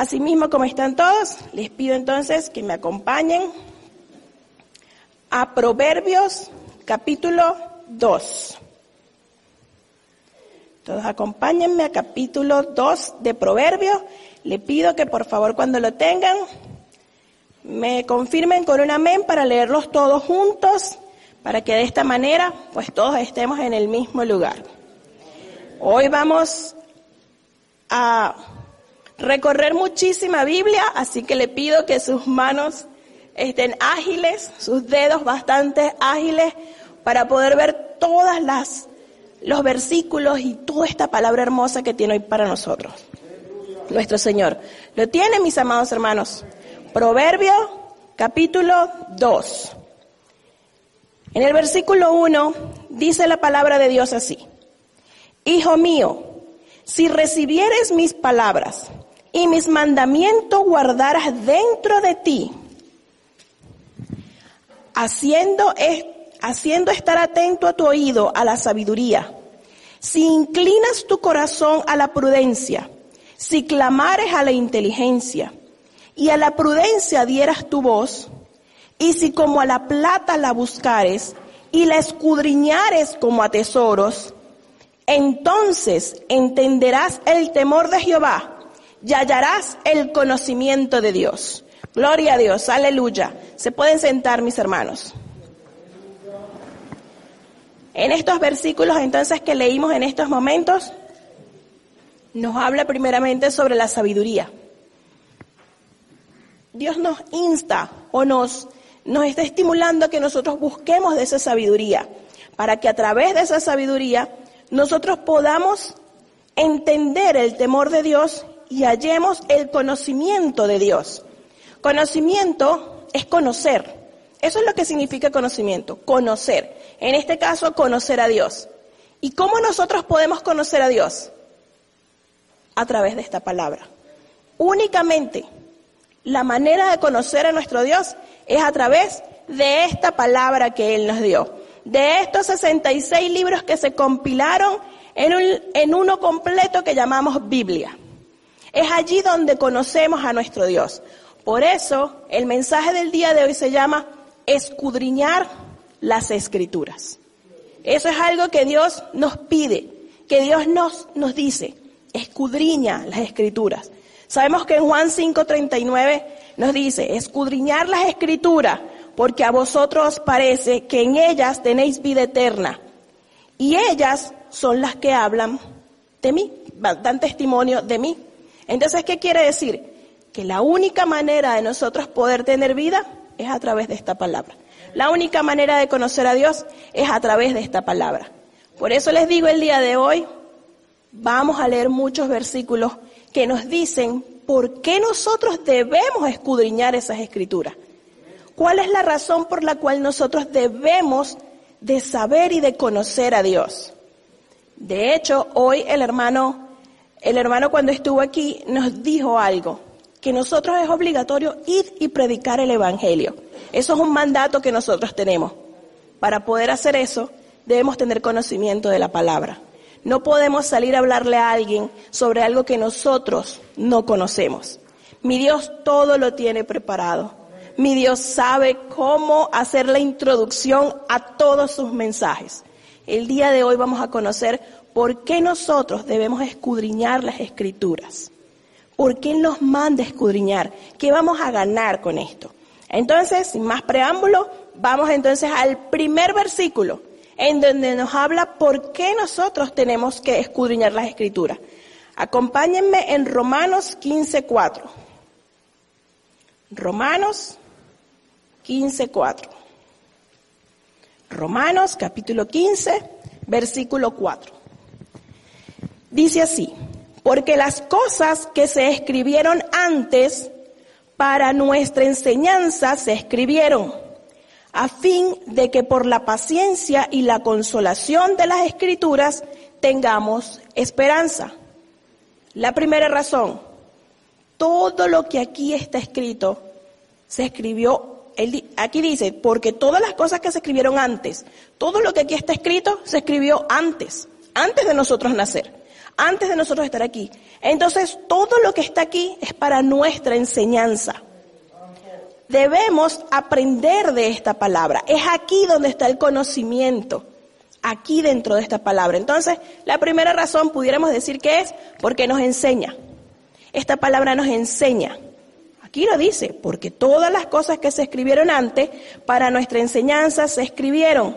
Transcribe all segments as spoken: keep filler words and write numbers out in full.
Asimismo, como están todos, les pido entonces que me acompañen a Proverbios capítulo dos. Todos acompáñenme a capítulo dos de Proverbios. Le pido que por favor cuando lo tengan me confirmen con un amén para leerlos todos juntos, para que de esta manera pues todos estemos en el mismo lugar. Hoy vamos a recorrer muchísima Biblia, así que le pido que sus manos estén ágiles, sus dedos bastante ágiles, para poder ver todas las los versículos y toda esta palabra hermosa que tiene hoy para nosotros nuestro Señor. Lo tiene, mis amados hermanos. Proverbio capítulo dos. En el versículo uno dice la palabra de Dios así: Hijo mío, si recibieres mis palabras y mis mandamientos guardaras dentro de ti, haciendo, es, haciendo estar atento a tu oído a la sabiduría, si inclinas tu corazón a la prudencia, si clamares a la inteligencia y a la prudencia dieras tu voz, y si como a la plata la buscares y la escudriñares como a tesoros, entonces entenderás el temor de Jehová y hallarás el conocimiento de Dios. Gloria a Dios, aleluya. Se pueden sentar, mis hermanos. En estos versículos entonces que leímos en estos momentos, nos habla primeramente sobre la sabiduría. Dios nos insta o nos, nos está estimulando a que nosotros busquemos de esa sabiduría, para que a través de esa sabiduría nosotros podamos entender el temor de Dios y hallemos el conocimiento de Dios. Conocimiento es conocer. Eso es lo que significa conocimiento, conocer. En este caso, conocer a Dios. ¿Y cómo nosotros podemos conocer a Dios? A través de esta palabra. Únicamente la manera de conocer a nuestro Dios es a través de esta palabra que Él nos dio. De estos sesenta y seis libros que se compilaron en, un, en uno completo que llamamos Biblia. Es allí donde conocemos a nuestro Dios. Por eso, el mensaje del día de hoy se llama escudriñar las Escrituras. Eso es algo que Dios nos pide, que Dios nos, nos dice, escudriña las Escrituras. Sabemos que en Juan cinco treinta y nueve nos dice, escudriñar las Escrituras, porque a vosotros parece que en ellas tenéis vida eterna, y ellas son las que hablan de mí, dan testimonio de mí. Entonces, ¿qué quiere decir? Que la única manera de nosotros poder tener vida es a través de esta palabra. La única manera de conocer a Dios es a través de esta palabra. Por eso les digo el día de hoy, vamos a leer muchos versículos que nos dicen por qué nosotros debemos escudriñar esas Escrituras. ¿Cuál es la razón por la cual nosotros debemos de saber y de conocer a Dios? De hecho, hoy el hermano, el hermano cuando estuvo aquí nos dijo algo, que nosotros es obligatorio ir y predicar el Evangelio. Eso es un mandato que nosotros tenemos. Para poder hacer eso, debemos tener conocimiento de la palabra. No podemos salir a hablarle a alguien sobre algo que nosotros no conocemos. Mi Dios todo lo tiene preparado. Mi Dios sabe cómo hacer la introducción a todos sus mensajes. El día de hoy vamos a conocer por qué nosotros debemos escudriñar las Escrituras. ¿Por qué nos manda escudriñar? ¿Qué vamos a ganar con esto? Entonces, sin más preámbulo, vamos entonces al primer versículo, en donde nos habla por qué nosotros tenemos que escudriñar las Escrituras. Acompáñenme en Romanos quince cuatro. Romanos quince cuatro. Romanos capítulo quince, versículo cuatro. Dice así: porque las cosas que se escribieron antes para nuestra enseñanza se escribieron, a fin de que por la paciencia y la consolación de las Escrituras tengamos esperanza. La primera razón, todo lo que aquí está escrito se escribió, aquí dice, porque todas las cosas que se escribieron antes, todo lo que aquí está escrito se escribió antes, antes de nosotros nacer. antes de nosotros estar aquí. Entonces, todo lo que está aquí es para nuestra enseñanza. Debemos aprender de esta palabra. Es aquí donde está el conocimiento, aquí dentro de esta palabra. Entonces, la primera razón pudiéramos decir que es porque nos enseña. Esta palabra nos enseña. Aquí lo dice, porque todas las cosas que se escribieron antes para nuestra enseñanza se escribieron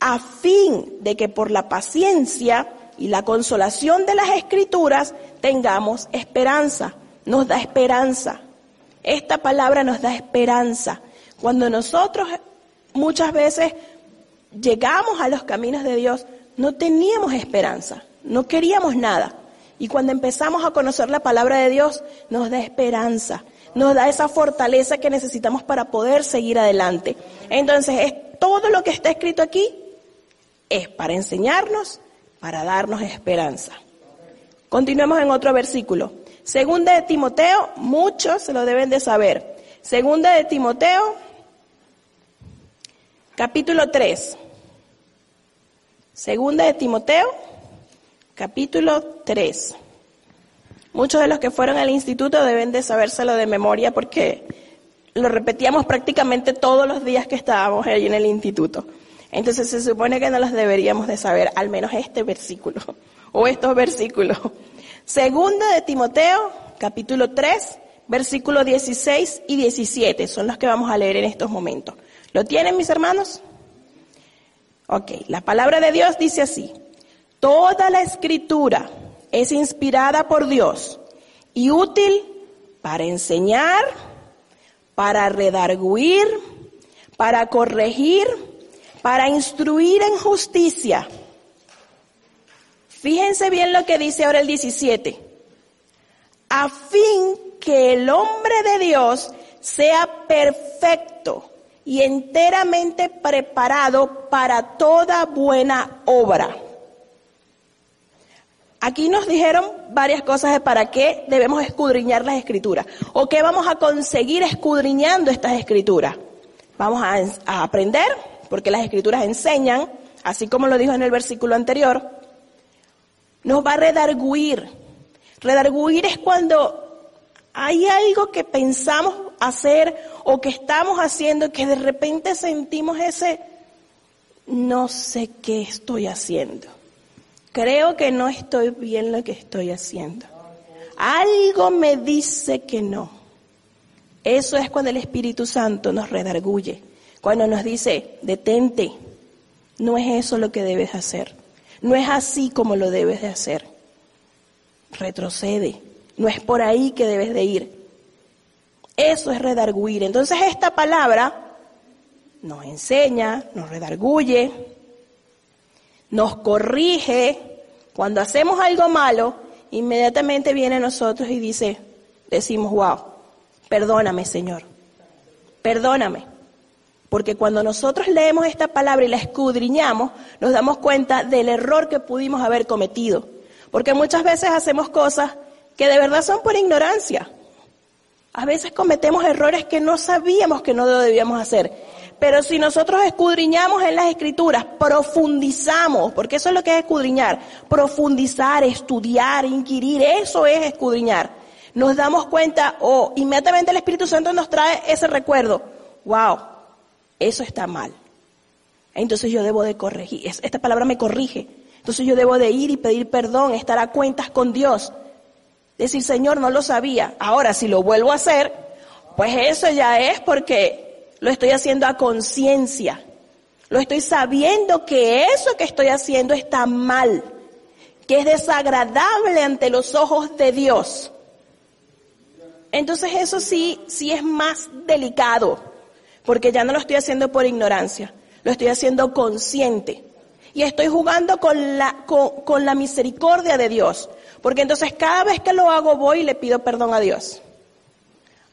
a fin de que por la paciencia y la consolación de las Escrituras tengamos esperanza. Nos da esperanza. Esta palabra nos da esperanza. Cuando nosotros muchas veces llegamos a los caminos de Dios, no teníamos esperanza, no queríamos nada. Y cuando empezamos a conocer la palabra de Dios, nos da esperanza, nos da esa fortaleza que necesitamos para poder seguir adelante. Entonces, es todo lo que está escrito aquí es para enseñarnos, para darnos esperanza. Continuemos en otro versículo. Segunda de Timoteo, muchos se lo deben de saber. Segunda de Timoteo, capítulo tres. Segunda de Timoteo, capítulo tres. Muchos de los que fueron al instituto deben de sabérselo de memoria porque lo repetíamos prácticamente todos los días que estábamos allí en el instituto. Entonces se supone que no los deberíamos de saber, al menos este versículo o estos versículos. Segunda de Timoteo, capítulo tres, versículos dieciséis y diecisiete, son los que vamos a leer en estos momentos. ¿Lo tienen, mis hermanos? Ok, la palabra de Dios dice así: toda la Escritura es inspirada por Dios y útil para enseñar, para redarguir, para corregir, para instruir en justicia. Fíjense bien lo que dice ahora el diecisiete. A fin que el hombre de Dios sea perfecto y enteramente preparado para toda buena obra. Aquí nos dijeron varias cosas de para qué debemos escudriñar las Escrituras. O qué vamos a conseguir escudriñando estas Escrituras. Vamos a, a aprender, porque las Escrituras enseñan, así como lo dijo en el versículo anterior. Nos va a redarguir. Redarguir es cuando hay algo que pensamos hacer o que estamos haciendo que de repente sentimos ese, no sé qué estoy haciendo. Creo que no estoy bien lo que estoy haciendo. Algo me dice que no. Eso es cuando el Espíritu Santo nos redarguye. Cuando nos dice, detente, no es eso lo que debes hacer. No es así como lo debes de hacer. Retrocede. No es por ahí que debes de ir. Eso es redarguir. Entonces esta palabra nos enseña, nos redarguye, nos corrige. Cuando hacemos algo malo, inmediatamente viene a nosotros y dice, decimos, wow, perdóname, Señor. Perdóname. Porque cuando nosotros leemos esta palabra y la escudriñamos, nos damos cuenta del error que pudimos haber cometido. Porque muchas veces hacemos cosas que de verdad son por ignorancia. A veces cometemos errores que no sabíamos que no lo debíamos hacer. Pero si nosotros escudriñamos en las Escrituras, profundizamos, porque eso es lo que es escudriñar. Profundizar, estudiar, inquirir, eso es escudriñar. Nos damos cuenta, o oh, inmediatamente el Espíritu Santo nos trae ese recuerdo. ¡Wow! Eso está mal. Entonces yo debo de corregir. Esta palabra me corrige. Entonces yo debo de ir y pedir perdón, estar a cuentas con Dios. Decir, Señor, no lo sabía. Ahora, si lo vuelvo a hacer, pues eso ya es porque lo estoy haciendo a conciencia. Lo estoy sabiendo que eso que estoy haciendo está mal. Que es desagradable ante los ojos de Dios. Entonces eso sí, sí es más delicado. Porque ya no lo estoy haciendo por ignorancia, lo estoy haciendo consciente. Y estoy jugando con la, con, con la misericordia de Dios. Porque entonces cada vez que lo hago voy y le pido perdón a Dios.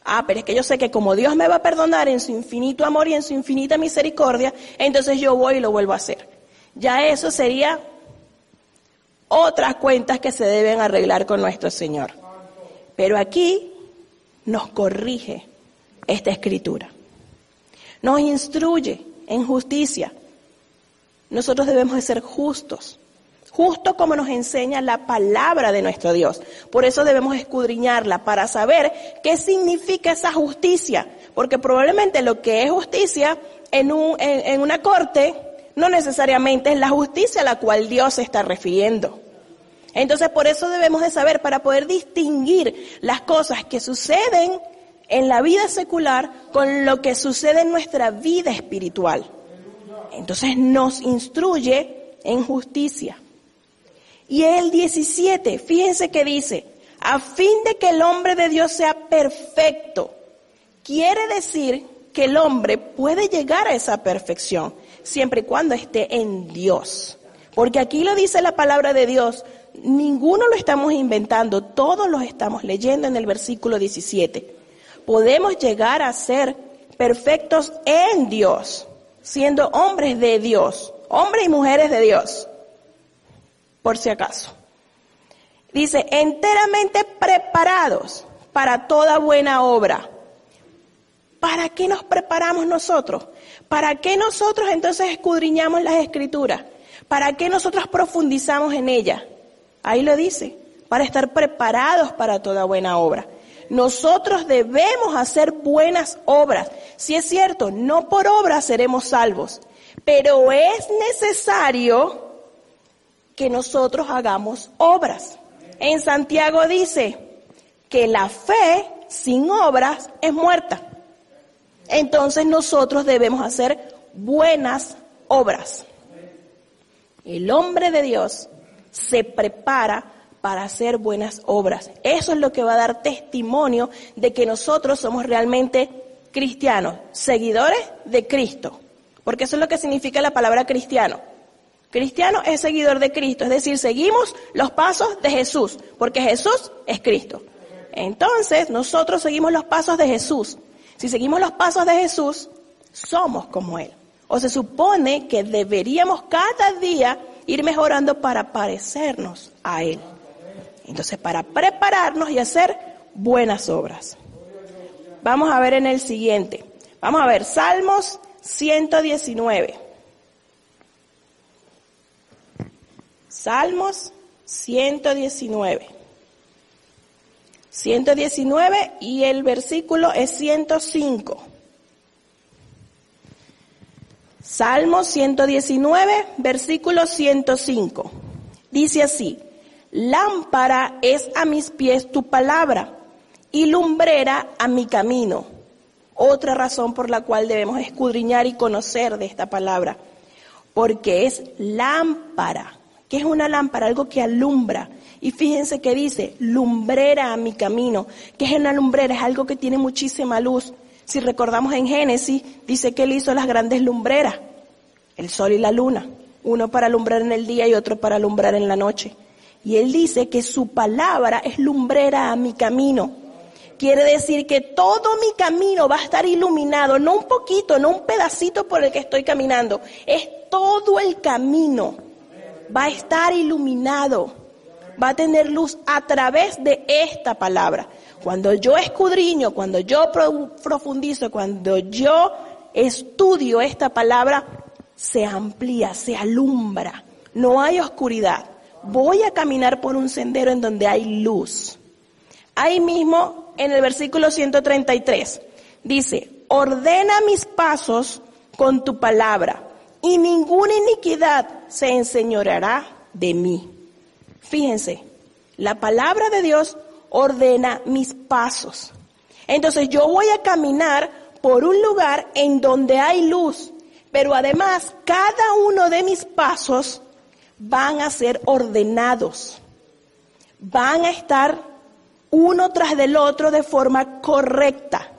Ah, pero es que yo sé que como Dios me va a perdonar en su infinito amor y en su infinita misericordia, entonces yo voy y lo vuelvo a hacer. Ya eso sería otras cuentas que se deben arreglar con nuestro Señor. Pero aquí nos corrige esta Escritura. Nos instruye en justicia. Nosotros debemos de ser justos, justo como nos enseña la palabra de nuestro Dios. Por eso debemos escudriñarla para saber qué significa esa justicia, porque probablemente lo que es justicia en, un, en, en una corte no necesariamente es la justicia a la cual Dios se está refiriendo. Entonces, por eso debemos de saber, para poder distinguir las cosas que suceden en la vida secular con lo que sucede en nuestra vida espiritual. Entonces, nos instruye en justicia. Y el diecisiete, fíjense que dice, a fin de que el hombre de Dios sea perfecto. Quiere decir que el hombre puede llegar a esa perfección, siempre y cuando esté en Dios. Porque aquí lo dice la palabra de Dios. Ninguno lo estamos inventando, todos los estamos leyendo en el versículo diecisiete. Podemos llegar a ser perfectos en Dios, siendo hombres de Dios, hombres y mujeres de Dios, por si acaso. Dice, enteramente preparados para toda buena obra. ¿Para qué nos preparamos nosotros? ¿Para qué nosotros entonces escudriñamos las Escrituras? ¿Para qué nosotros profundizamos en ellas? Ahí lo dice, para estar preparados para toda buena obra. Nosotros debemos hacer buenas obras. Si es cierto, no por obras seremos salvos, pero es necesario que nosotros hagamos obras. En Santiago dice que la fe sin obras es muerta. Entonces nosotros debemos hacer buenas obras. El hombre de Dios se prepara para hacer buenas obras. Eso es lo que va a dar testimonio de que nosotros somos realmente cristianos, seguidores de Cristo. Porque eso es lo que significa la palabra cristiano. Cristiano es seguidor de Cristo, es decir, seguimos los pasos de Jesús, porque Jesús es Cristo. Entonces, nosotros seguimos los pasos de Jesús. Si seguimos los pasos de Jesús, somos como Él. O se supone que deberíamos cada día ir mejorando para parecernos a Él. Entonces, para prepararnos y hacer buenas obras. Vamos a ver en el siguiente. Vamos a ver Salmos ciento diecinueve. Salmos ciento diecinueve. ciento diecinueve y el versículo es ciento cinco. Salmo ciento diecinueve, versículo ciento cinco. Dice así, lámpara es a mis pies tu palabra y lumbrera a mi camino. Otra razón por la cual debemos escudriñar y conocer de esta palabra. Porque es lámpara. ¿Qué es una lámpara? Algo que alumbra. Y fíjense que dice, lumbrera a mi camino. ¿Qué es una lumbrera? Es algo que tiene muchísima luz. Si recordamos en Génesis, dice que Él hizo las grandes lumbreras, el sol y la luna, uno para alumbrar en el día y otro para alumbrar en la noche. Y Él dice que su palabra es lumbrera a mi camino. Quiere decir que todo mi camino va a estar iluminado, no un poquito, no un pedacito por el que estoy caminando, es todo el camino, va a estar iluminado, va a tener luz a través de esta palabra. Cuando yo escudriño, cuando yo profundizo, cuando yo estudio esta palabra, se amplía, se alumbra. No hay oscuridad. Voy a caminar por un sendero en donde hay luz. Ahí mismo, en el versículo ciento treinta y tres, dice, ordena mis pasos con tu palabra, y ninguna iniquidad se enseñoreará de mí. Fíjense, la palabra de Dios ordena mis pasos. Entonces yo voy a caminar por un lugar en donde hay luz, pero además cada uno de mis pasos van a ser ordenados, van a estar uno tras del otro de forma correcta.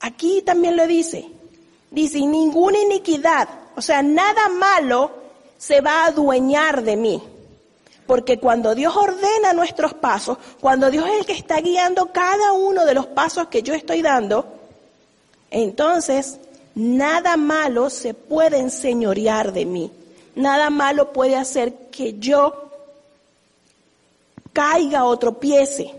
Aquí también lo dice, dice ninguna iniquidad, o sea, nada malo se va a adueñar de mí. Porque cuando Dios ordena nuestros pasos, cuando Dios es el que está guiando cada uno de los pasos que yo estoy dando, entonces nada malo se puede enseñorear de mí. Nada malo puede hacer que yo caiga o tropiece.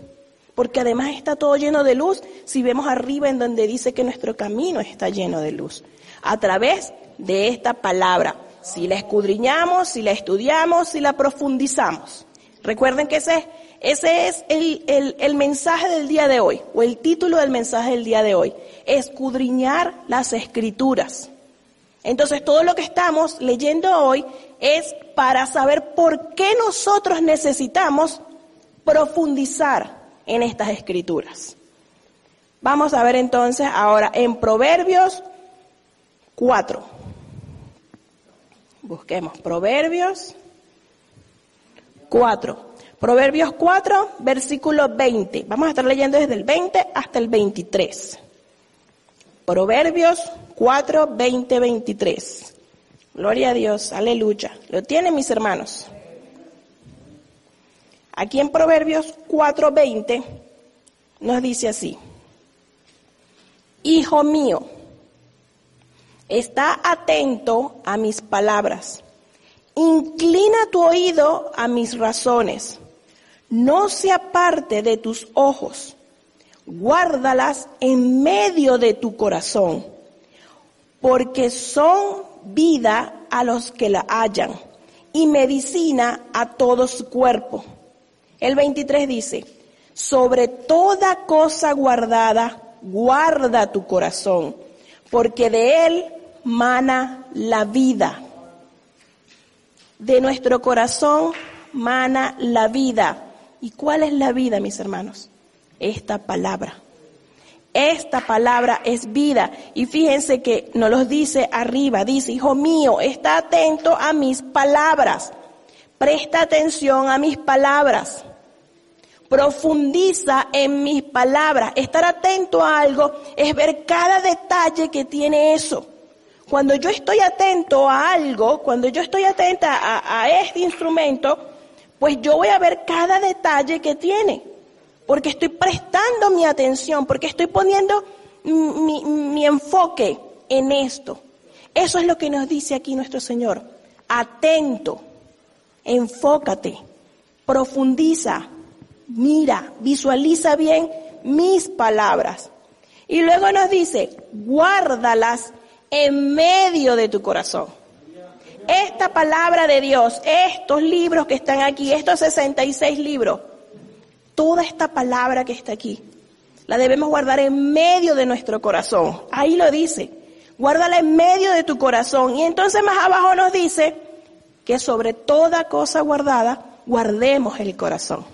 Porque además está todo lleno de luz. Si vemos arriba en donde dice que nuestro camino está lleno de luz. A través de esta palabra. si la escudriñamos, si la estudiamos, si la profundizamos. Recuerden que ese es, ese es el, el, el mensaje del día de hoy, o el título del mensaje del día de hoy, escudriñar las Escrituras. Entonces, todo lo que estamos leyendo hoy es para saber por qué nosotros necesitamos profundizar en estas Escrituras. Vamos a ver entonces ahora en Proverbios cuatro. Busquemos Proverbios cuatro. Proverbios cuatro, versículo veinte. Vamos a estar leyendo desde el veinte hasta el veintitrés. Proverbios cuatro, veinte, veintitrés. Gloria a Dios, aleluya. ¿Lo tienen, mis hermanos? Aquí en Proverbios cuatro, veinte nos dice así: Hijo mío, está atento a mis palabras. Inclina tu oído a mis razones. No se aparte de tus ojos. Guárdalas en medio de tu corazón, porque son vida a los que la hallan y medicina a todo su cuerpo. El veintitrés dice: sobre toda cosa guardada, guarda tu corazón, porque de él mana la vida. De nuestro corazón mana la vida. ¿Y cuál es la vida, mis hermanos? Esta palabra. Esta palabra es vida. Y fíjense que nos los dice arriba, dice: Hijo mío, está atento a mis palabras. Presta atención a mis palabras. Profundiza en mis palabras. Estar atento a algo es ver cada detalle que tiene eso. Cuando yo estoy atento a algo, cuando yo estoy atenta a, a este instrumento, pues yo voy a ver cada detalle que tiene. Porque estoy prestando mi atención, porque estoy poniendo mi, mi enfoque en esto. Eso es lo que nos dice aquí nuestro Señor. Atento, enfócate, profundiza. Mira, visualiza bien mis palabras. Y luego nos dice: guárdalas en medio de tu corazón. Esta palabra de Dios, estos libros que están aquí, estos sesenta y seis libros, toda esta palabra que está aquí, la debemos guardar en medio de nuestro corazón. Ahí lo dice, guárdala en medio de tu corazón. Y entonces más abajo nos dice que sobre toda cosa guardada, guardemos el corazón.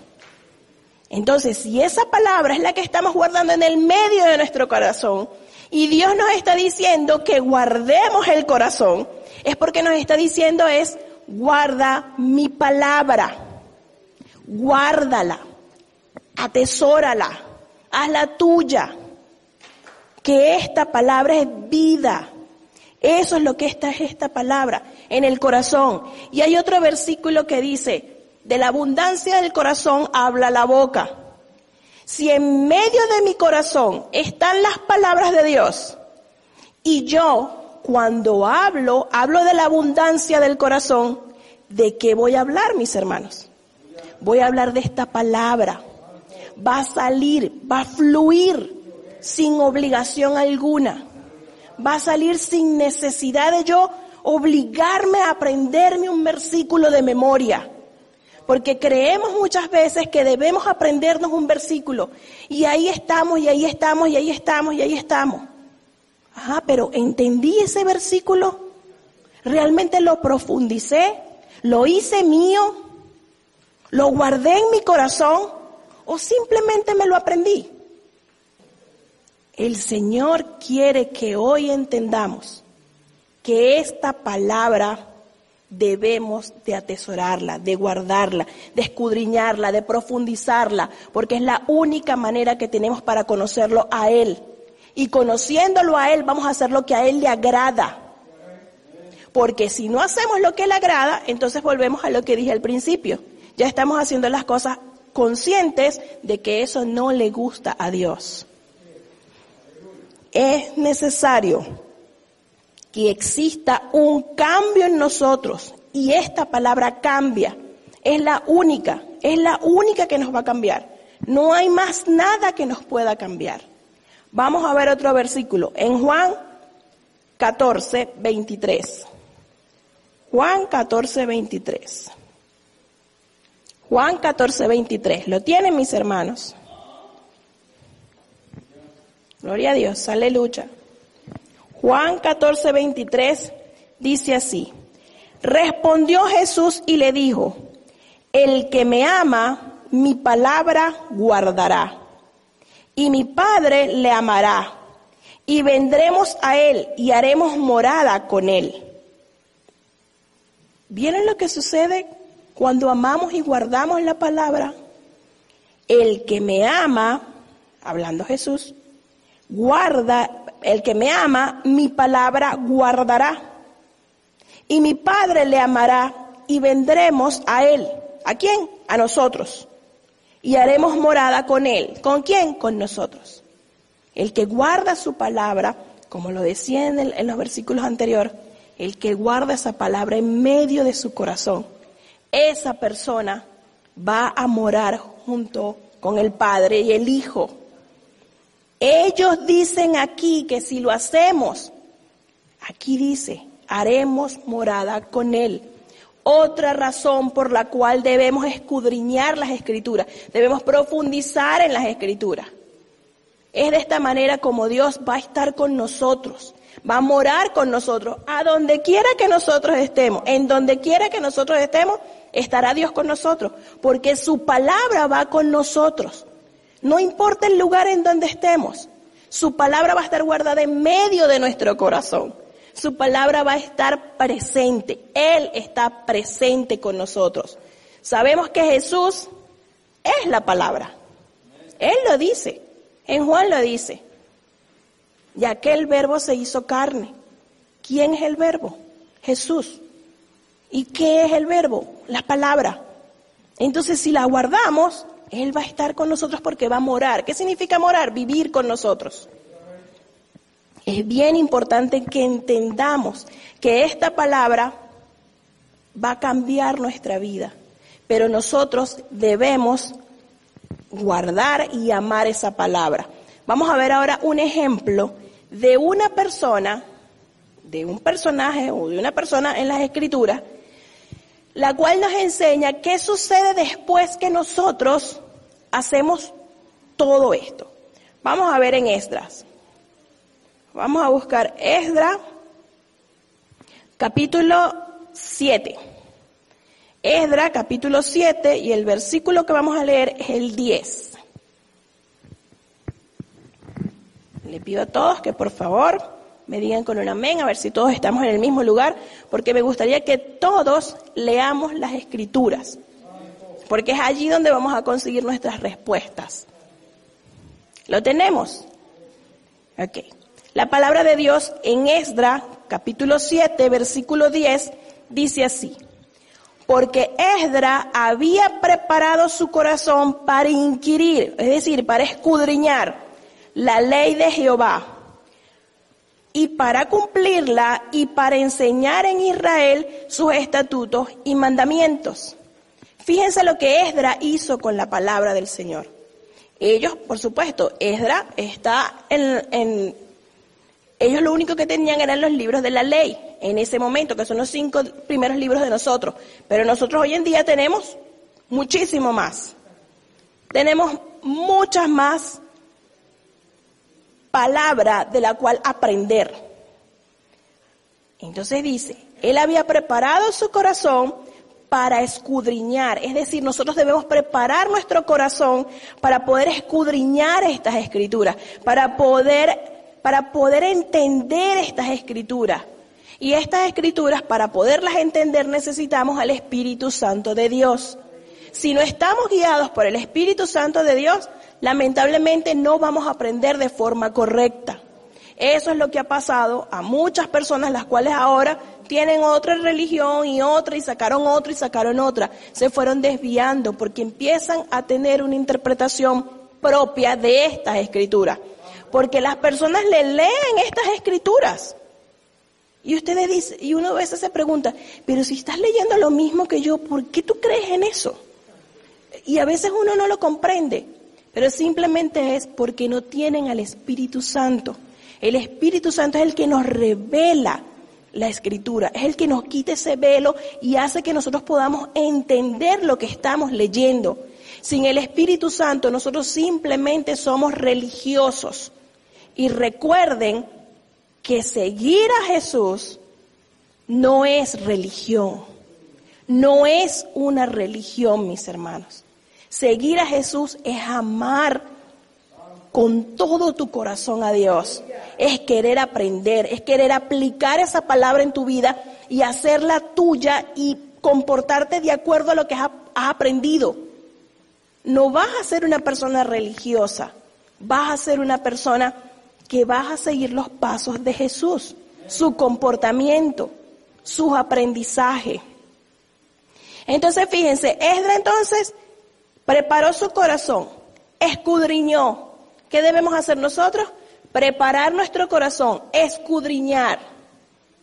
Entonces, si esa palabra es la que estamos guardando en el medio de nuestro corazón, y Dios nos está diciendo que guardemos el corazón, es porque nos está diciendo es: guarda mi palabra, guárdala, atesórala, hazla tuya, que esta palabra es vida. Eso es lo que está es esta palabra, en el corazón. Y hay otro versículo que dice: de la abundancia del corazón habla la boca. Si en medio de mi corazón están las palabras de Dios, y yo cuando hablo, hablo de la abundancia del corazón, ¿de qué voy a hablar, mis hermanos? Voy a hablar de esta palabra. Va a salir, va a fluir sin obligación alguna. Va a salir sin necesidad de yo obligarme a aprenderme un versículo de memoria. Porque creemos muchas veces que debemos aprendernos un versículo. Y ahí estamos, y ahí estamos, y ahí estamos, y ahí estamos. Ajá, pero ¿entendí ese versículo? ¿Realmente lo profundicé? ¿Lo hice mío? ¿Lo guardé en mi corazón? ¿O simplemente me lo aprendí? El Señor quiere que hoy entendamos que esta palabra debemos de atesorarla, de guardarla, de escudriñarla, de profundizarla, porque es la única manera que tenemos para conocerlo a Él. Y conociéndolo a Él, vamos a hacer lo que a Él le agrada. Porque si no hacemos lo que le agrada, entonces volvemos a lo que dije al principio. Ya estamos haciendo las cosas conscientes de que eso no le gusta a Dios. Es necesario que exista un cambio en nosotros, y esta palabra cambia, es la única, es la única que nos va a cambiar. No hay más nada que nos pueda cambiar. Vamos a ver otro versículo, en Juan catorce, veintitrés. Juan catorce veintitrés. Juan catorce veintitrés. ¿Lo tienen, mis hermanos? Gloria a Dios, aleluya. Juan catorce veintitrés dice así: respondió Jesús y le dijo: el que me ama, mi palabra guardará, y mi Padre le amará, y vendremos a él y haremos morada con él. ¿Vieron lo que sucede cuando amamos y guardamos la palabra? El que me ama, hablando Jesús, guarda, el que me ama, mi palabra guardará, y mi Padre le amará, y vendremos a él. ¿A quién? A nosotros. Y haremos morada con él. ¿Con quién? Con nosotros. El que guarda su palabra, como lo decía en, el, en los versículos anteriores, el que guarda esa palabra en medio de su corazón, esa persona va a morar junto con el Padre y el Hijo. Ellos dicen aquí que si lo hacemos, aquí dice, haremos morada con él. Otra razón por la cual debemos escudriñar las Escrituras, debemos profundizar en las Escrituras. Es de esta manera como Dios va a estar con nosotros, va a morar con nosotros, a donde quiera que nosotros estemos, en donde quiera que nosotros estemos, estará Dios con nosotros, porque su palabra va con nosotros. No importa el lugar en donde estemos, su palabra va a estar guardada en medio de nuestro corazón. Su palabra va a estar presente. Él está presente con nosotros. Sabemos que Jesús es la palabra. Él lo dice. En Juan lo dice. Y aquel verbo se hizo carne. ¿Quién es el verbo? Jesús. ¿Y qué es el verbo? La palabra. Entonces, si la guardamos, Él va a estar con nosotros porque va a morar. ¿Qué significa morar? Vivir con nosotros. Es bien importante que entendamos que esta palabra va a cambiar nuestra vida, pero nosotros debemos guardar y amar esa palabra. Vamos a ver ahora un ejemplo de una persona, de un personaje o de una persona en las Escrituras, la cual nos enseña qué sucede después que nosotros hacemos todo esto. Vamos a ver en Esdras. Vamos a buscar Esdras, capítulo siete. Esdras, capítulo siete, y el versículo que vamos a leer es el diez. Le pido a todos que por favor me digan con un amén, a ver si todos estamos en el mismo lugar, porque me gustaría que todos leamos las Escrituras, porque es allí donde vamos a conseguir nuestras respuestas. ¿Lo tenemos? Ok. La palabra de Dios en Esdras, capítulo siete, versículo diez, dice así: porque Esdras había preparado su corazón para inquirir, es decir, para escudriñar la ley de Jehová, y para cumplirla y para enseñar en Israel sus estatutos y mandamientos. Fíjense lo que Esdras hizo con la palabra del Señor. Ellos, por supuesto, Esdras está en... en Ellos lo único que tenían eran los libros de la ley en ese momento, que son los cinco primeros libros de nosotros. Pero nosotros hoy en día tenemos muchísimo más. Tenemos muchas más palabras de la cual aprender. Entonces dice, él había preparado su corazón para escudriñar. Es decir, nosotros debemos preparar nuestro corazón para poder escudriñar estas Escrituras, para poder... para poder entender estas Escrituras. Y estas Escrituras, para poderlas entender, necesitamos al Espíritu Santo de Dios. Si no estamos guiados por el Espíritu Santo de Dios, lamentablemente no vamos a aprender de forma correcta. Eso es lo que ha pasado a muchas personas, las cuales ahora tienen otra religión y otra, y sacaron otra, y sacaron otra. Se fueron desviando porque empiezan a tener una interpretación propia de estas Escrituras. Porque las personas le leen estas Escrituras. Y ustedes dicen, y uno a veces se pregunta, pero si estás leyendo lo mismo que yo, ¿por qué tú crees en eso? Y a veces uno no lo comprende, pero simplemente es porque no tienen al Espíritu Santo. El Espíritu Santo es el que nos revela la Escritura, es el que nos quita ese velo y hace que nosotros podamos entender lo que estamos leyendo. Sin el Espíritu Santo nosotros simplemente somos religiosos. Y recuerden que seguir a Jesús no es religión, no es una religión, mis hermanos. Seguir a Jesús es amar con todo tu corazón a Dios, es querer aprender, es querer aplicar esa palabra en tu vida y hacerla tuya y comportarte de acuerdo a lo que has aprendido. No vas a ser una persona religiosa, vas a ser una persona que vas a seguir los pasos de Jesús, su comportamiento, sus aprendizajes. Entonces, fíjense, Esdras entonces preparó su corazón, escudriñó. ¿Qué debemos hacer nosotros? Preparar nuestro corazón, escudriñar.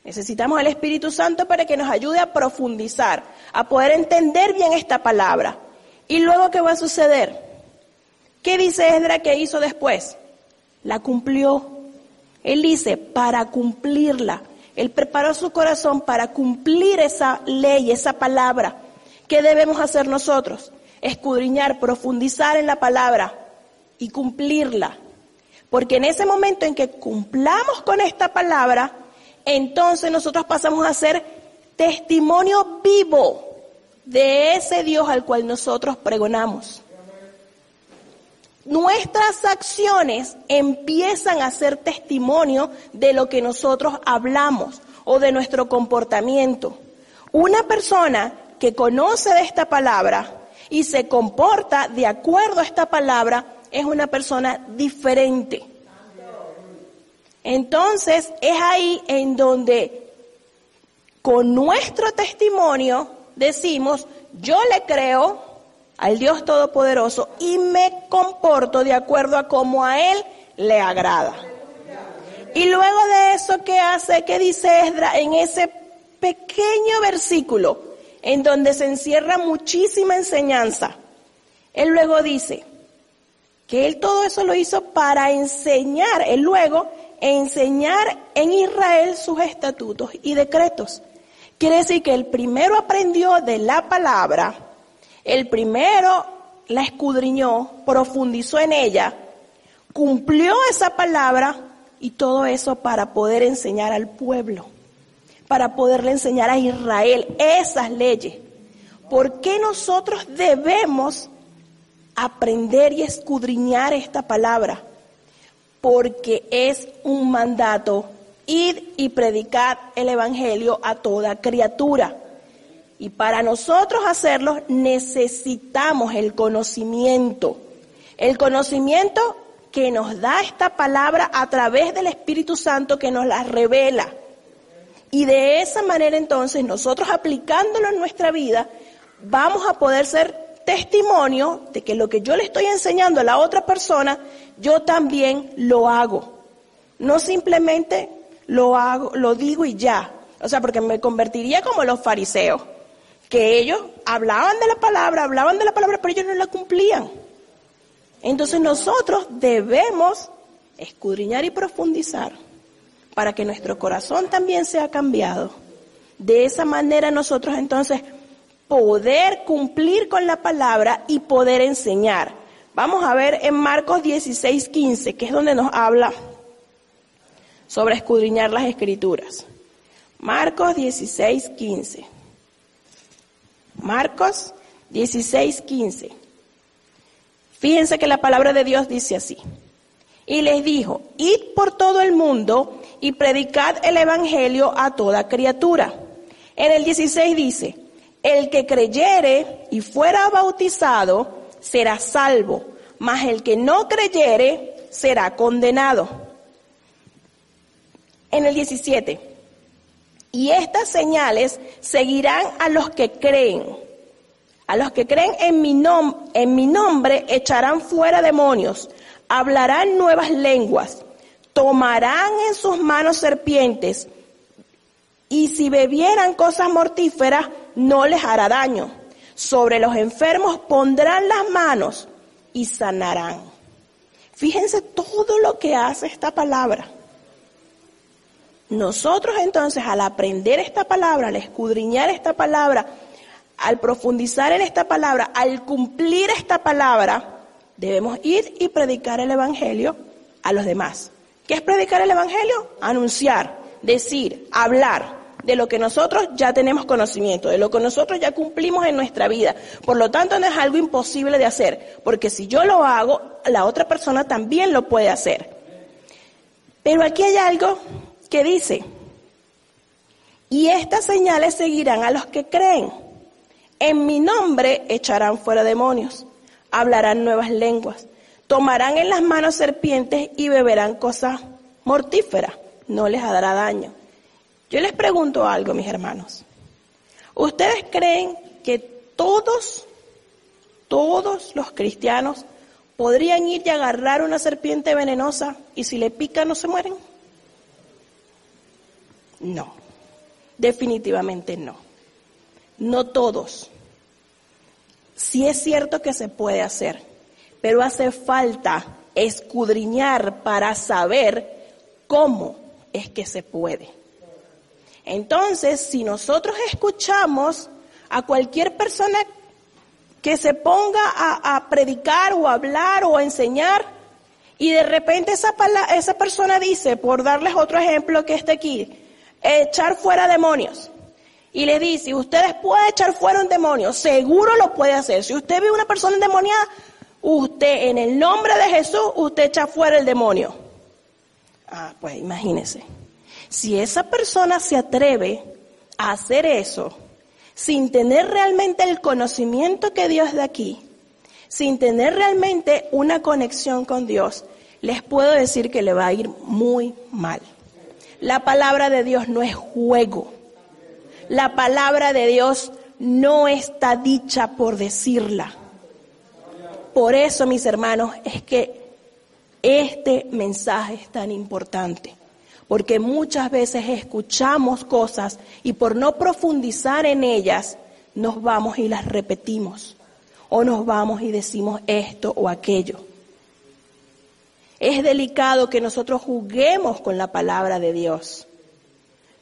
Necesitamos el Espíritu Santo para que nos ayude a profundizar, a poder entender bien esta palabra. ¿Y luego qué va a suceder? ¿Qué dice Esdras que hizo después? La cumplió. Él dice, para cumplirla. Él preparó su corazón para cumplir esa ley, esa palabra. ¿Qué debemos hacer nosotros? Escudriñar, profundizar en la palabra y cumplirla. Porque en ese momento en que cumplamos con esta palabra, entonces nosotros pasamos a ser testimonio vivo de ese Dios al cual nosotros pregonamos. Nuestras acciones empiezan a ser testimonio de lo que nosotros hablamos o de nuestro comportamiento. Una persona que conoce de esta palabra y se comporta de acuerdo a esta palabra es una persona diferente. Entonces es ahí en donde con nuestro testimonio decimos, yo le creo al Dios Todopoderoso y me comporto de acuerdo a como a Él le agrada. Y luego de eso, ¿qué hace? ¿Qué dice Esdras en ese pequeño versículo en donde se encierra muchísima enseñanza? Él luego dice que él todo eso lo hizo para enseñar, él luego enseñar en Israel sus estatutos y decretos. Quiere decir que el primero aprendió de la palabra, el primero la escudriñó, profundizó en ella, cumplió esa palabra y todo eso para poder enseñar al pueblo, para poderle enseñar a Israel esas leyes. ¿Por qué nosotros debemos aprender y escudriñar esta palabra? Porque es un mandato. Id y predicad el evangelio a toda criatura. Y para nosotros hacerlo necesitamos el conocimiento. El conocimiento que nos da esta palabra a través del Espíritu Santo que nos la revela. Y de esa manera entonces nosotros aplicándolo en nuestra vida vamos a poder ser testimonio de que lo que yo le estoy enseñando a la otra persona, yo también lo hago. No simplemente lo hago, lo digo y ya. O sea, porque me convertiría como los fariseos, que ellos hablaban de la palabra, hablaban de la palabra, pero ellos no la cumplían. Entonces nosotros debemos escudriñar y profundizar para que nuestro corazón también sea cambiado. De esa manera nosotros entonces poder cumplir con la palabra y poder enseñar. Vamos a ver en Marcos dieciséis quince, que es donde nos habla sobre escudriñar las Escrituras. Marcos dieciséis quince. Marcos dieciséis quince. Fíjense que la palabra de Dios dice así. Y les dijo, id por todo el mundo y predicad el evangelio a toda criatura. En el dieciséis dice, el que creyere y fuera bautizado será salvo, mas el que no creyere será condenado. En el diecisiete, y estas señales seguirán a los que creen. A los que creen en mi, nom- en mi nombre echarán fuera demonios, hablarán nuevas lenguas, tomarán en sus manos serpientes, y si bebieran cosas mortíferas no les hará daño. Sobre los enfermos pondrán las manos y sanarán. Fíjense todo lo que hace esta palabra. Nosotros entonces, al aprender esta palabra, al escudriñar esta palabra, al profundizar en esta palabra, al cumplir esta palabra, debemos ir y predicar el evangelio a los demás. ¿Qué es predicar el evangelio? Anunciar, decir, hablar de lo que nosotros ya tenemos conocimiento, de lo que nosotros ya cumplimos en nuestra vida. Por lo tanto, no es algo imposible de hacer, porque si yo lo hago, la otra persona también lo puede hacer. Pero aquí hay algo que dice: y estas señales seguirán a los que creen. En mi nombre echarán fuera demonios, hablarán nuevas lenguas, tomarán en las manos serpientes y beberán cosas mortíferas, no les hará daño. Yo les pregunto algo, mis hermanos. ¿Ustedes creen que todos, todos los cristianos podrían ir y agarrar una serpiente venenosa y si le pica no se mueren? No, definitivamente no. No todos. Sí es cierto que se puede hacer, pero hace falta escudriñar para saber cómo es que se puede. Entonces, si nosotros escuchamos a cualquier persona que se ponga a, a predicar o a hablar o a enseñar, y de repente esa, pala- esa persona dice, por darles otro ejemplo que está aquí, echar fuera demonios. Y le dice, ustedes pueden echar fuera un demonio, seguro lo puede hacer. Si usted ve una persona endemoniada, usted en el nombre de Jesús, usted echa fuera el demonio. Ah, pues imagínense. Si esa persona se atreve a hacer eso, sin tener realmente el conocimiento que Dios da aquí, sin tener realmente una conexión con Dios, les puedo decir que le va a ir muy mal. La palabra de Dios no es juego. La palabra de Dios no está dicha por decirla. Por eso, mis hermanos, es que este mensaje es tan importante. Porque muchas veces escuchamos cosas y por no profundizar en ellas, nos vamos y las repetimos. O nos vamos y decimos esto o aquello. Es delicado que nosotros juguemos con la palabra de Dios.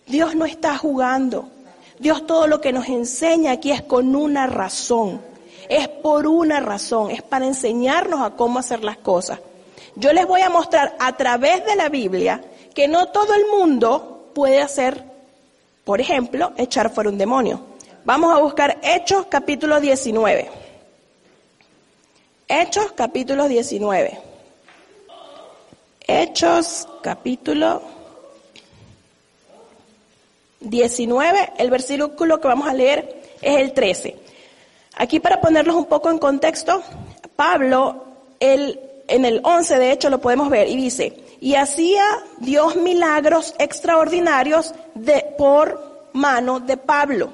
Dios no está jugando. Dios todo lo que nos enseña aquí es con una razón. Es por una razón. Es para enseñarnos a cómo hacer las cosas. Yo les voy a mostrar a través de la Biblia que no todo el mundo puede hacer, por ejemplo, echar fuera un demonio. Vamos a buscar Hechos capítulo diecinueve. Hechos capítulo diecinueve. Hechos capítulo diecinueve, el versículo que vamos a leer es el trece. Aquí, para ponerlos un poco en contexto, Pablo, él, en el once de hecho lo podemos ver, y dice: y hacía Dios milagros extraordinarios de, por mano de Pablo.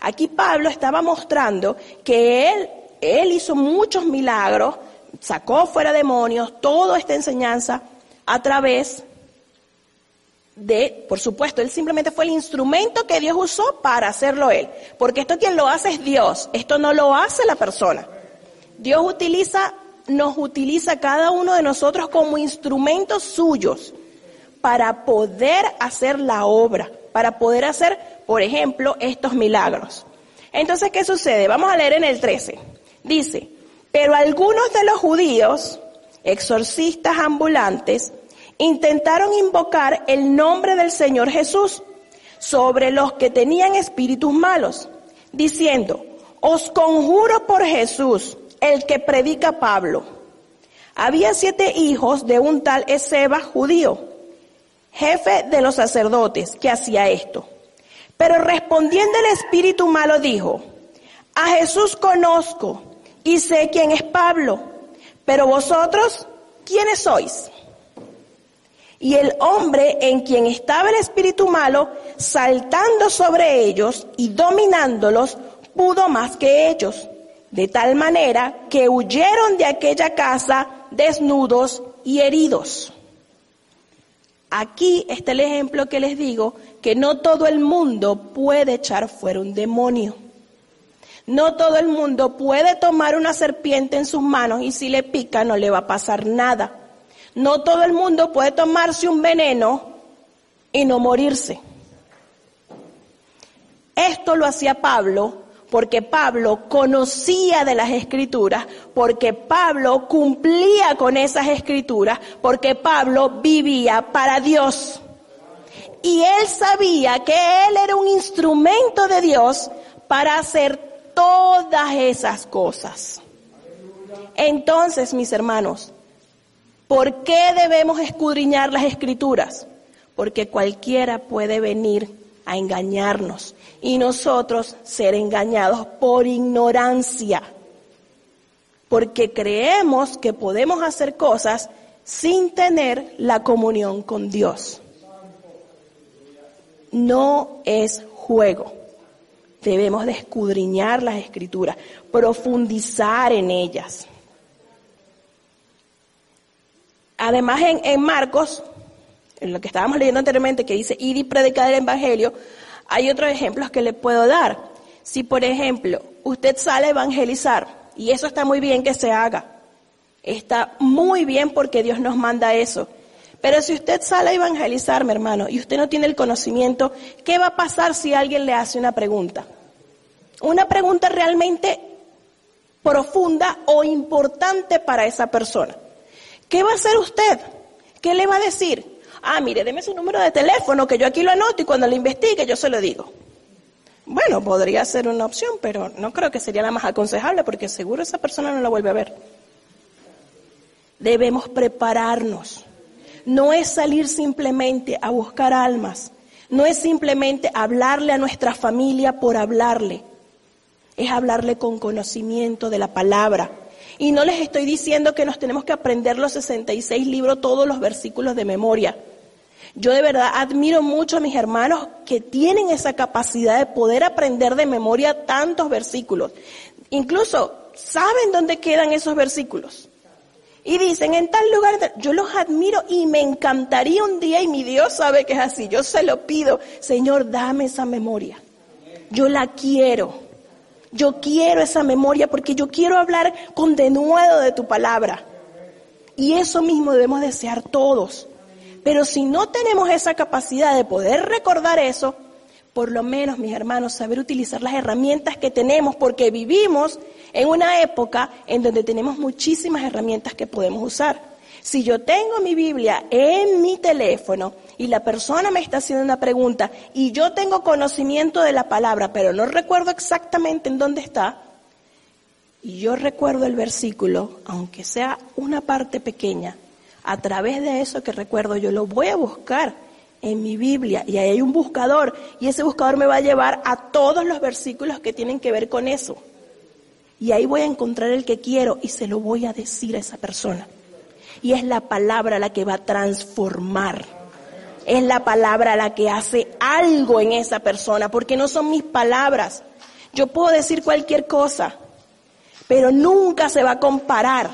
Aquí Pablo estaba mostrando que él, él hizo muchos milagros, sacó fuera demonios, toda esta enseñanza a través de, por supuesto, él simplemente fue el instrumento que Dios usó para hacerlo él. Porque esto quien lo hace es Dios, esto no lo hace la persona. Dios utiliza... nos utiliza cada uno de nosotros como instrumentos suyos para poder hacer la obra, para poder hacer, por ejemplo, estos milagros. Entonces, ¿qué sucede? Vamos a leer en el trece. Dice: pero algunos de los judíos, exorcistas ambulantes, intentaron invocar el nombre del Señor Jesús sobre los que tenían espíritus malos, diciendo: os conjuro por Jesús, el que predica Pablo. Había siete hijos de un tal Eseba judío, jefe de los sacerdotes, que hacía esto. Pero respondiendo el espíritu malo dijo: a Jesús conozco y sé quién es Pablo, pero vosotros, ¿quiénes sois? Y el hombre en quien estaba el espíritu malo, saltando sobre ellos y dominándolos, pudo más que ellos, de tal manera que huyeron de aquella casa desnudos y heridos. Aquí está el ejemplo que les digo, que no todo el mundo puede echar fuera un demonio. No todo el mundo puede tomar una serpiente en sus manos y si le pica no le va a pasar nada. No todo el mundo puede tomarse un veneno y no morirse. Esto lo hacía Pablo porque Pablo conocía de las Escrituras, porque Pablo cumplía con esas Escrituras, porque Pablo vivía para Dios. Y él sabía que él era un instrumento de Dios para hacer todas esas cosas. Entonces, mis hermanos, ¿por qué debemos escudriñar las Escrituras? Porque cualquiera puede venir a engañarnos y nosotros ser engañados por ignorancia, porque creemos que podemos hacer cosas sin tener la comunión con Dios. No es juego. Debemos de escudriñar las Escrituras, profundizar en ellas. Además, en, en Marcos, en lo que estábamos leyendo anteriormente, que dice, ir y predicar el Evangelio, hay otros ejemplos que le puedo dar. Si, por ejemplo, usted sale a evangelizar, y eso está muy bien que se haga, está muy bien porque Dios nos manda eso, pero si usted sale a evangelizar, mi hermano, y usted no tiene el conocimiento, ¿qué va a pasar si alguien le hace una pregunta? Una pregunta realmente profunda o importante para esa persona. ¿Qué va a hacer usted? ¿Qué le va a decir? Ah, mire, deme su número de teléfono, que yo aquí lo anoto y cuando lo investigue yo se lo digo. Bueno, podría ser una opción, pero no creo que sería la más aconsejable, porque seguro esa persona no la vuelve a ver. Debemos prepararnos. No es salir simplemente a buscar almas. No es simplemente hablarle a nuestra familia por hablarle. Es hablarle con conocimiento de la palabra. Y no les estoy diciendo que nos tenemos que aprender los sesenta y seis libros, todos los versículos de memoria. Yo de verdad admiro mucho a mis hermanos que tienen esa capacidad de poder aprender de memoria tantos versículos. Incluso saben dónde quedan esos versículos. Y dicen, en tal lugar, yo los admiro y me encantaría un día, y mi Dios sabe que es así, yo se lo pido, Señor, dame esa memoria. Yo la quiero. Yo quiero esa memoria porque yo quiero hablar con denuedo de tu palabra. Y eso mismo debemos desear todos. Pero si no tenemos esa capacidad de poder recordar eso, por lo menos, mis hermanos, saber utilizar las herramientas que tenemos, porque vivimos en una época en donde tenemos muchísimas herramientas que podemos usar. Si yo tengo mi Biblia en mi teléfono y la persona me está haciendo una pregunta y yo tengo conocimiento de la palabra, pero no recuerdo exactamente en dónde está, y yo recuerdo el versículo, aunque sea una parte pequeña, a través de eso que recuerdo yo lo voy a buscar en mi Biblia, y ahí hay un buscador, y ese buscador me va a llevar a todos los versículos que tienen que ver con eso, y ahí voy a encontrar el que quiero y se lo voy a decir a esa persona. Y es la palabra la que va a transformar. Es la palabra la que hace algo en esa persona, porque no son mis palabras. Yo puedo decir cualquier cosa, pero nunca se va a comparar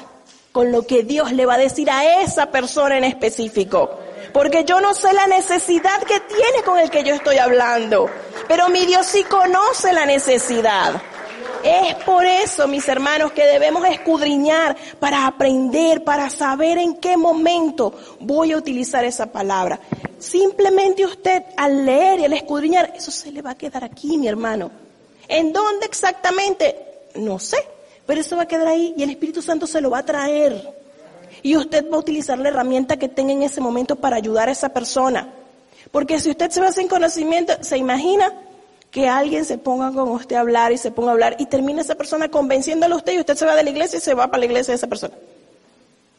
con lo que Dios le va a decir a esa persona en específico. Porque yo no sé la necesidad que tiene con el que yo estoy hablando, pero mi Dios sí conoce la necesidad. Es por eso, mis hermanos, que debemos escudriñar para aprender, para saber en qué momento voy a utilizar esa palabra. Simplemente usted al leer y al escudriñar, eso se le va a quedar aquí, mi hermano. ¿En dónde exactamente? No sé, pero eso va a quedar ahí y el Espíritu Santo se lo va a traer. Y usted va a utilizar la herramienta que tenga en ese momento para ayudar a esa persona. Porque si usted se va sin conocimiento, ¿se imagina que alguien se ponga con usted a hablar y se ponga a hablar y termina esa persona convenciéndolo a usted y usted se va de la iglesia y se va para la iglesia de esa persona?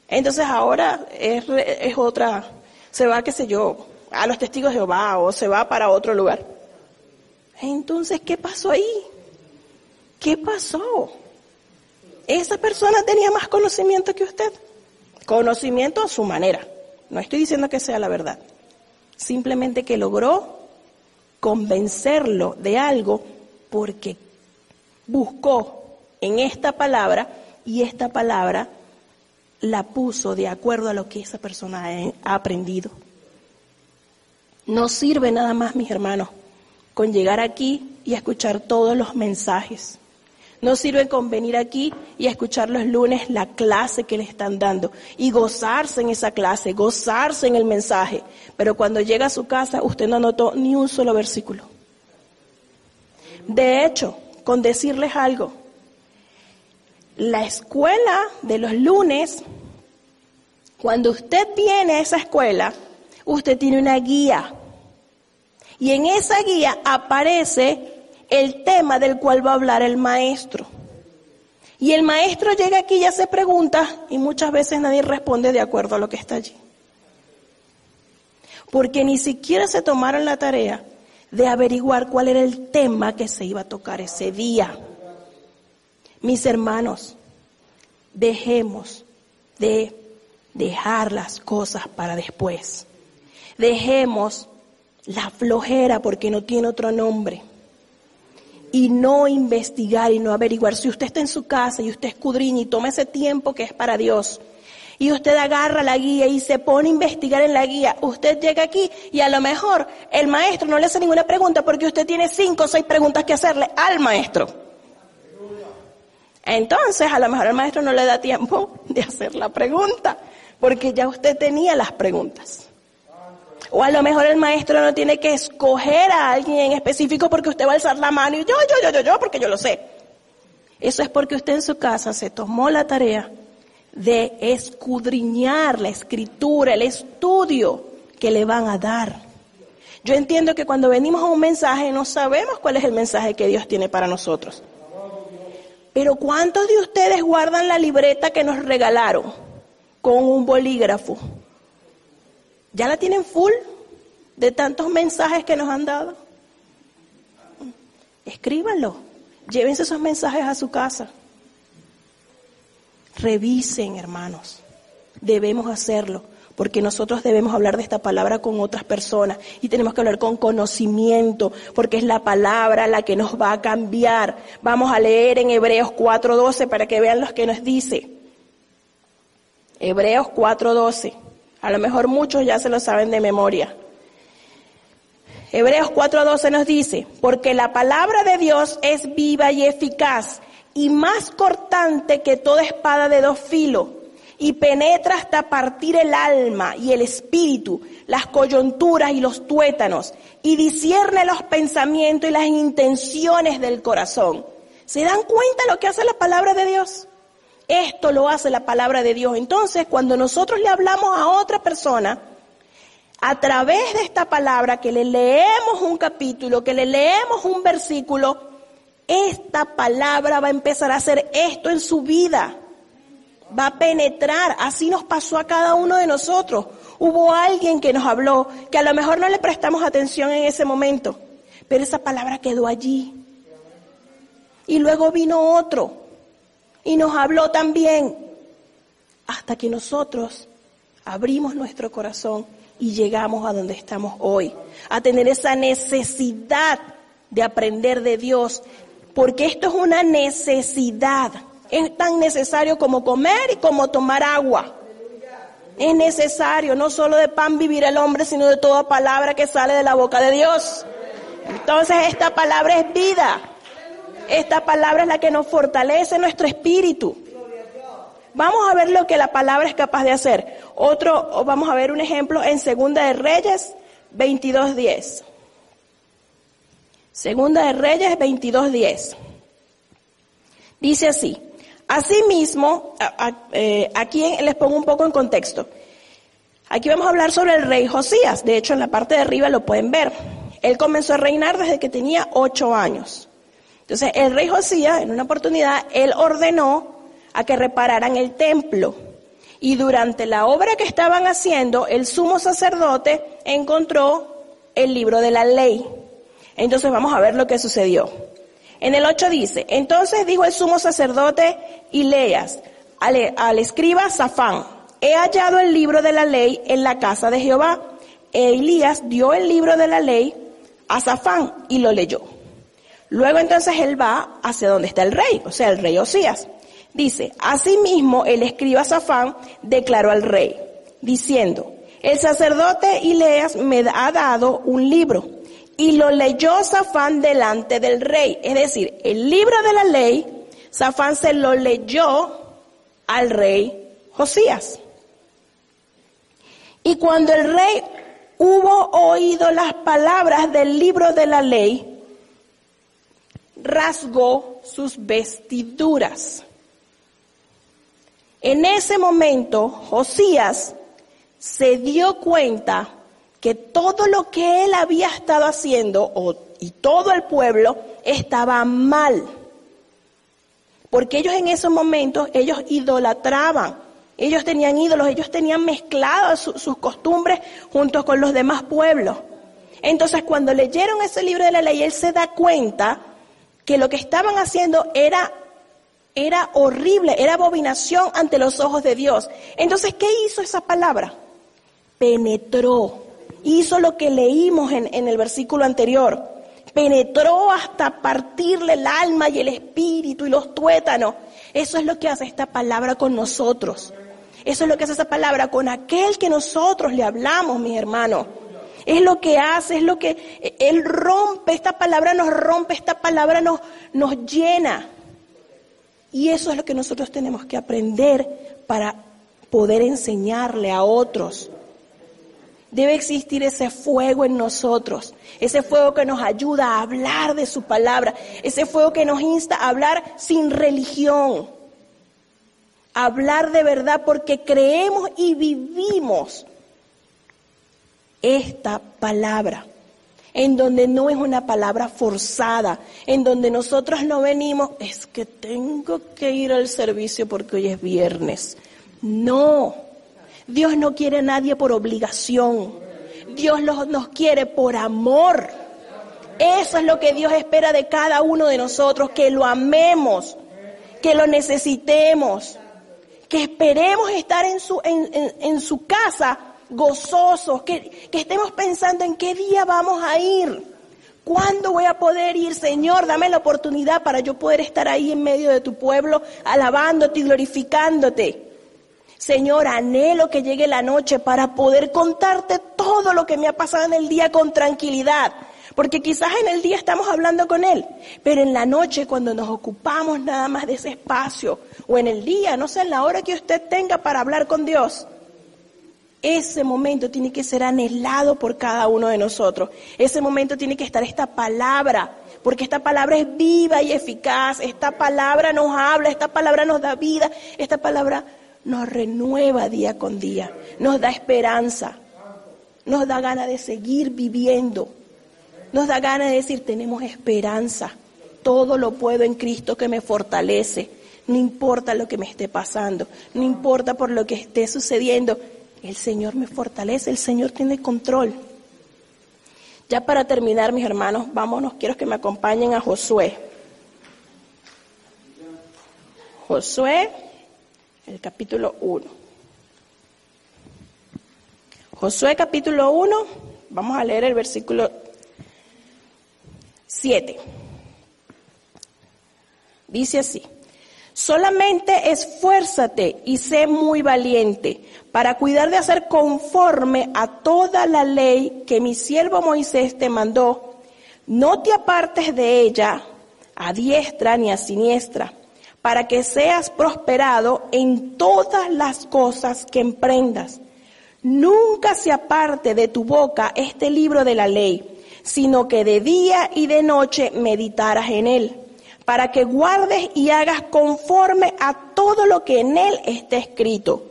Entonces ahora es, es otra, se va, qué sé yo, a los Testigos de Jehová o se va para otro lugar. Entonces, ¿qué pasó ahí? ¿Qué pasó? Esa persona tenía más conocimiento que usted. Conocimiento a su manera. No estoy diciendo que sea la verdad. Simplemente que logró convencerlo de algo porque buscó en esta palabra y esta palabra la puso de acuerdo a lo que esa persona ha aprendido. No sirve nada más, mis hermanos, con llegar aquí y escuchar todos los mensajes. No sirve con venir aquí y escuchar los lunes la clase que le están dando y gozarse en esa clase, gozarse en el mensaje. Pero cuando llega a su casa, usted no anotó ni un solo versículo. De hecho, con decirles algo, la escuela de los lunes, cuando usted viene a esa escuela, usted tiene una guía. Y en esa guía aparece el tema del cual va a hablar el maestro. Y el maestro llega aquí y hace preguntas y muchas veces nadie responde de acuerdo a lo que está allí. Porque ni siquiera se tomaron la tarea de averiguar cuál era el tema que se iba a tocar ese día. Mis hermanos, dejemos de dejar las cosas para después. Dejemos la flojera, porque no tiene otro nombre, y no investigar y no averiguar. Si usted está en su casa y usted escudriña y toma ese tiempo que es para Dios, y usted agarra la guía y se pone a investigar en la guía, usted llega aquí y a lo mejor el maestro no le hace ninguna pregunta porque usted tiene cinco o seis preguntas que hacerle al maestro. Entonces, a lo mejor el maestro no le da tiempo de hacer la pregunta porque ya usted tenía las preguntas. O a lo mejor el maestro no tiene que escoger a alguien en específico porque usted va a alzar la mano y yo, yo, yo, yo, yo, porque yo lo sé. Eso es porque usted en su casa se tomó la tarea de escudriñar la escritura, el estudio que le van a dar. Yo entiendo que cuando venimos a un mensaje no sabemos cuál es el mensaje que Dios tiene para nosotros. Pero ¿cuántos de ustedes guardan la libreta que nos regalaron con un bolígrafo? ¿Ya la tienen full de tantos mensajes que nos han dado? Escríbanlo, llévense esos mensajes a su casa. Revisen, hermanos, debemos hacerlo, porque nosotros debemos hablar de esta palabra con otras personas y tenemos que hablar con conocimiento, porque es la palabra la que nos va a cambiar. Vamos a leer en Hebreos cuatro doce para que vean lo que nos dice. Hebreos cuatro doce, a lo mejor muchos ya se lo saben de memoria. Hebreos cuatro doce nos dice, porque la palabra de Dios es viva y eficaz, y más cortante que toda espada de dos filos, y penetra hasta partir el alma y el espíritu, las coyunturas y los tuétanos, y discierne los pensamientos y las intenciones del corazón. ¿Se dan cuenta lo que hace la palabra de Dios? Esto lo hace la palabra de Dios. Entonces, cuando nosotros le hablamos a otra persona, a través de esta palabra, que le leemos un capítulo, que le leemos un versículo, esta palabra va a empezar a hacer esto en su vida. Va a penetrar. Así nos pasó a cada uno de nosotros. Hubo alguien que nos habló, que a lo mejor no le prestamos atención en ese momento, pero esa palabra quedó allí. Y luego vino otro y nos habló también. Hasta que nosotros abrimos nuestro corazón y llegamos a donde estamos hoy. A tener esa necesidad de aprender de Dios. Porque esto es una necesidad, es tan necesario como comer y como tomar agua. Es necesario, no solo de pan vivirá el hombre, sino de toda palabra que sale de la boca de Dios. Entonces esta palabra es vida, esta palabra es la que nos fortalece nuestro espíritu. Vamos a ver lo que la palabra es capaz de hacer. Otro, vamos a ver un ejemplo en Segunda de Reyes veintidós diez. Segunda de Reyes veintidós diez. Dice así. Asimismo, a, a, eh, aquí en, les pongo un poco en contexto. Aquí vamos a hablar sobre el rey Josías. De hecho, en la parte de arriba lo pueden ver. Él comenzó a reinar desde que tenía ocho años. Entonces, el rey Josías, en una oportunidad, él ordenó a que repararan el templo. Y durante la obra que estaban haciendo, el sumo sacerdote encontró el libro de la ley. Entonces vamos a ver lo que sucedió. En el ocho dice, entonces dijo el sumo sacerdote Ileas al, al escriba Safán, he hallado el libro de la ley en la casa de Jehová. E Elías dio el libro de la ley a Safán y lo leyó. Luego entonces él va hacia donde está el rey, o sea el rey Josías. Dice, asimismo el escriba Safán declaró al rey, diciendo, el sacerdote Ileas me ha dado un libro. Y lo leyó Safán delante del rey. Es decir, el libro de la ley Zafán se lo leyó al rey Josías. Y cuando el rey hubo oído las palabras del libro de la ley, rasgó sus vestiduras. En ese momento, Josías se dio cuenta que todo lo que él había estado haciendo o, y todo el pueblo estaba mal. Porque ellos en esos momentos, ellos idolatraban, ellos tenían ídolos, ellos tenían mezcladas su, sus costumbres junto con los demás pueblos. Entonces, cuando leyeron ese libro de la ley, él se da cuenta que lo que estaban haciendo era, era horrible, era abominación ante los ojos de Dios. Entonces, ¿qué hizo esa palabra? Penetró, hizo lo que leímos en, en el versículo anterior. Penetró hasta partirle el alma y el espíritu y los tuétanos. Eso es lo que hace esta palabra con nosotros. Eso es lo que hace esa palabra con aquel que nosotros le hablamos, mis hermanos. Es lo que hace, es lo que él rompe, esta palabra nos rompe, esta palabra nos, nos llena. Y eso es lo que nosotros tenemos que aprender para poder enseñarle a otros. Debe existir ese fuego en nosotros, ese fuego que nos ayuda a hablar de su palabra, ese fuego que nos insta a hablar sin religión, hablar de verdad porque creemos y vivimos esta palabra, en donde no es una palabra forzada, en donde nosotros no venimos, es que tengo que ir al servicio porque hoy es viernes. No. Dios no quiere a nadie por obligación. Dios los, nos quiere por amor. Eso es lo que Dios espera de cada uno de nosotros, que lo amemos, que lo necesitemos, que esperemos estar en su, en, en, en su casa gozosos, que, que estemos pensando en qué día vamos a ir, cuándo voy a poder ir. Señor, dame la oportunidad para yo poder estar ahí en medio de tu pueblo, alabándote y glorificándote. Señor, anhelo que llegue la noche para poder contarte todo lo que me ha pasado en el día con tranquilidad. Porque quizás en el día estamos hablando con Él, pero en la noche cuando nos ocupamos nada más de ese espacio, o en el día, no sé, en la hora que usted tenga para hablar con Dios, ese momento tiene que ser anhelado por cada uno de nosotros. Ese momento tiene que estar esta palabra, porque esta palabra es viva y eficaz, esta palabra nos habla, esta palabra nos da vida, esta palabra nos renueva día con día, nos da esperanza, nos da ganas de seguir viviendo, nos da ganas de decir, tenemos esperanza, todo lo puedo en Cristo que me fortalece, no importa lo que me esté pasando, no importa por lo que esté sucediendo, el Señor me fortalece, el Señor tiene control. Ya para terminar, mis hermanos, vámonos, quiero que me acompañen a Josué. Josué. El capítulo uno. Josué capítulo uno, vamos a leer el versículo siete. Dice así: solamente esfuérzate y sé muy valiente para cuidar de hacer conforme a toda la ley que mi siervo Moisés te mandó. No te apartes de ella a diestra ni a siniestra, para que seas prosperado en todas las cosas que emprendas. Nunca se aparte de tu boca este libro de la ley, sino que de día y de noche meditarás en él, para que guardes y hagas conforme a todo lo que en él esté escrito.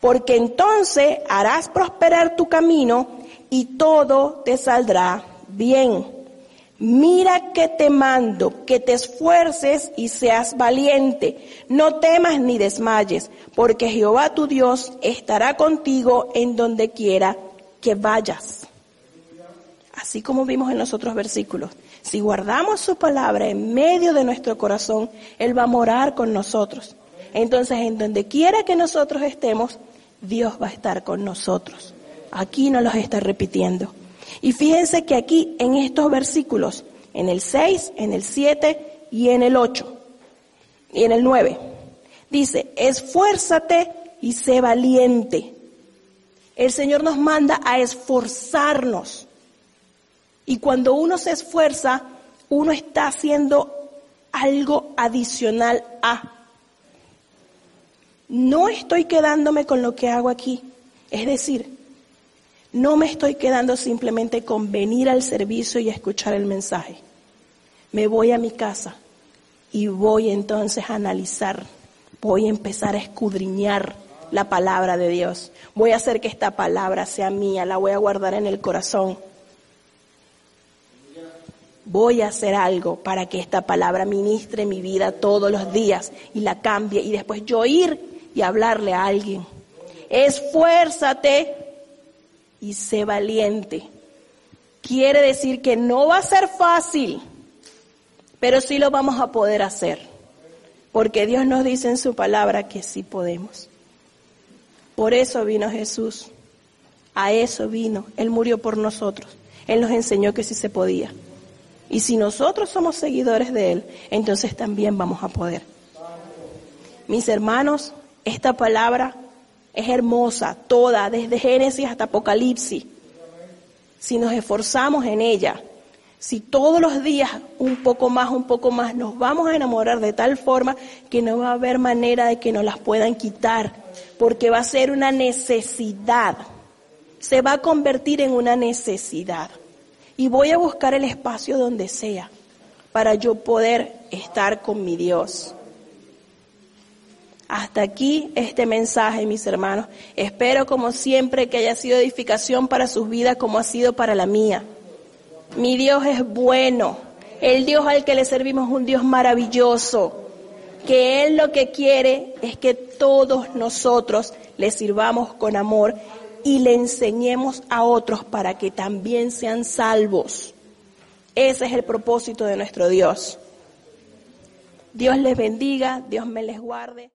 Porque entonces harás prosperar tu camino y todo te saldrá bien. Mira que te mando, que te esfuerces y seas valiente. No temas ni desmayes, porque Jehová tu Dios estará contigo en donde quiera que vayas. Así como vimos en los otros versículos, si guardamos su palabra en medio de nuestro corazón, Él va a morar con nosotros. Entonces, en donde quiera que nosotros estemos, Dios va a estar con nosotros. Aquí no los está repitiendo. Y fíjense que aquí en estos versículos, en el seis, en el siete y en el ocho, y en el nueve, dice, esfuérzate y sé valiente. El Señor nos manda a esforzarnos. Y cuando uno se esfuerza, uno está haciendo algo adicional a. No estoy quedándome con lo que hago aquí. Es decir, no me estoy quedando simplemente con venir al servicio y escuchar el mensaje. Me voy a mi casa y voy entonces a analizar. Voy a empezar a escudriñar la palabra de Dios. Voy a hacer que esta palabra sea mía, la voy a guardar en el corazón. Voy a hacer algo para que esta palabra ministre mi vida todos los días y la cambie. Y después yo ir y hablarle a alguien. Esfuérzate y sé valiente. Quiere decir que no va a ser fácil, pero sí lo vamos a poder hacer. Porque Dios nos dice en su palabra que sí podemos. Por eso vino Jesús. A eso vino. Él murió por nosotros. Él nos enseñó que sí se podía. Y si nosotros somos seguidores de Él, entonces también vamos a poder. Mis hermanos, esta palabra es hermosa, toda, desde Génesis hasta Apocalipsis. Si nos esforzamos en ella, si todos los días un poco más, un poco más, nos vamos a enamorar de tal forma que no va a haber manera de que nos las puedan quitar, porque va a ser una necesidad. Se va a convertir en una necesidad. Y voy a buscar el espacio donde sea para yo poder estar con mi Dios. Hasta aquí este mensaje, mis hermanos. Espero, como siempre, que haya sido edificación para sus vidas como ha sido para la mía. Mi Dios es bueno. El Dios al que le servimos es un Dios maravilloso. Que Él lo que quiere es que todos nosotros le sirvamos con amor y le enseñemos a otros para que también sean salvos. Ese es el propósito de nuestro Dios. Dios les bendiga, Dios me les guarde.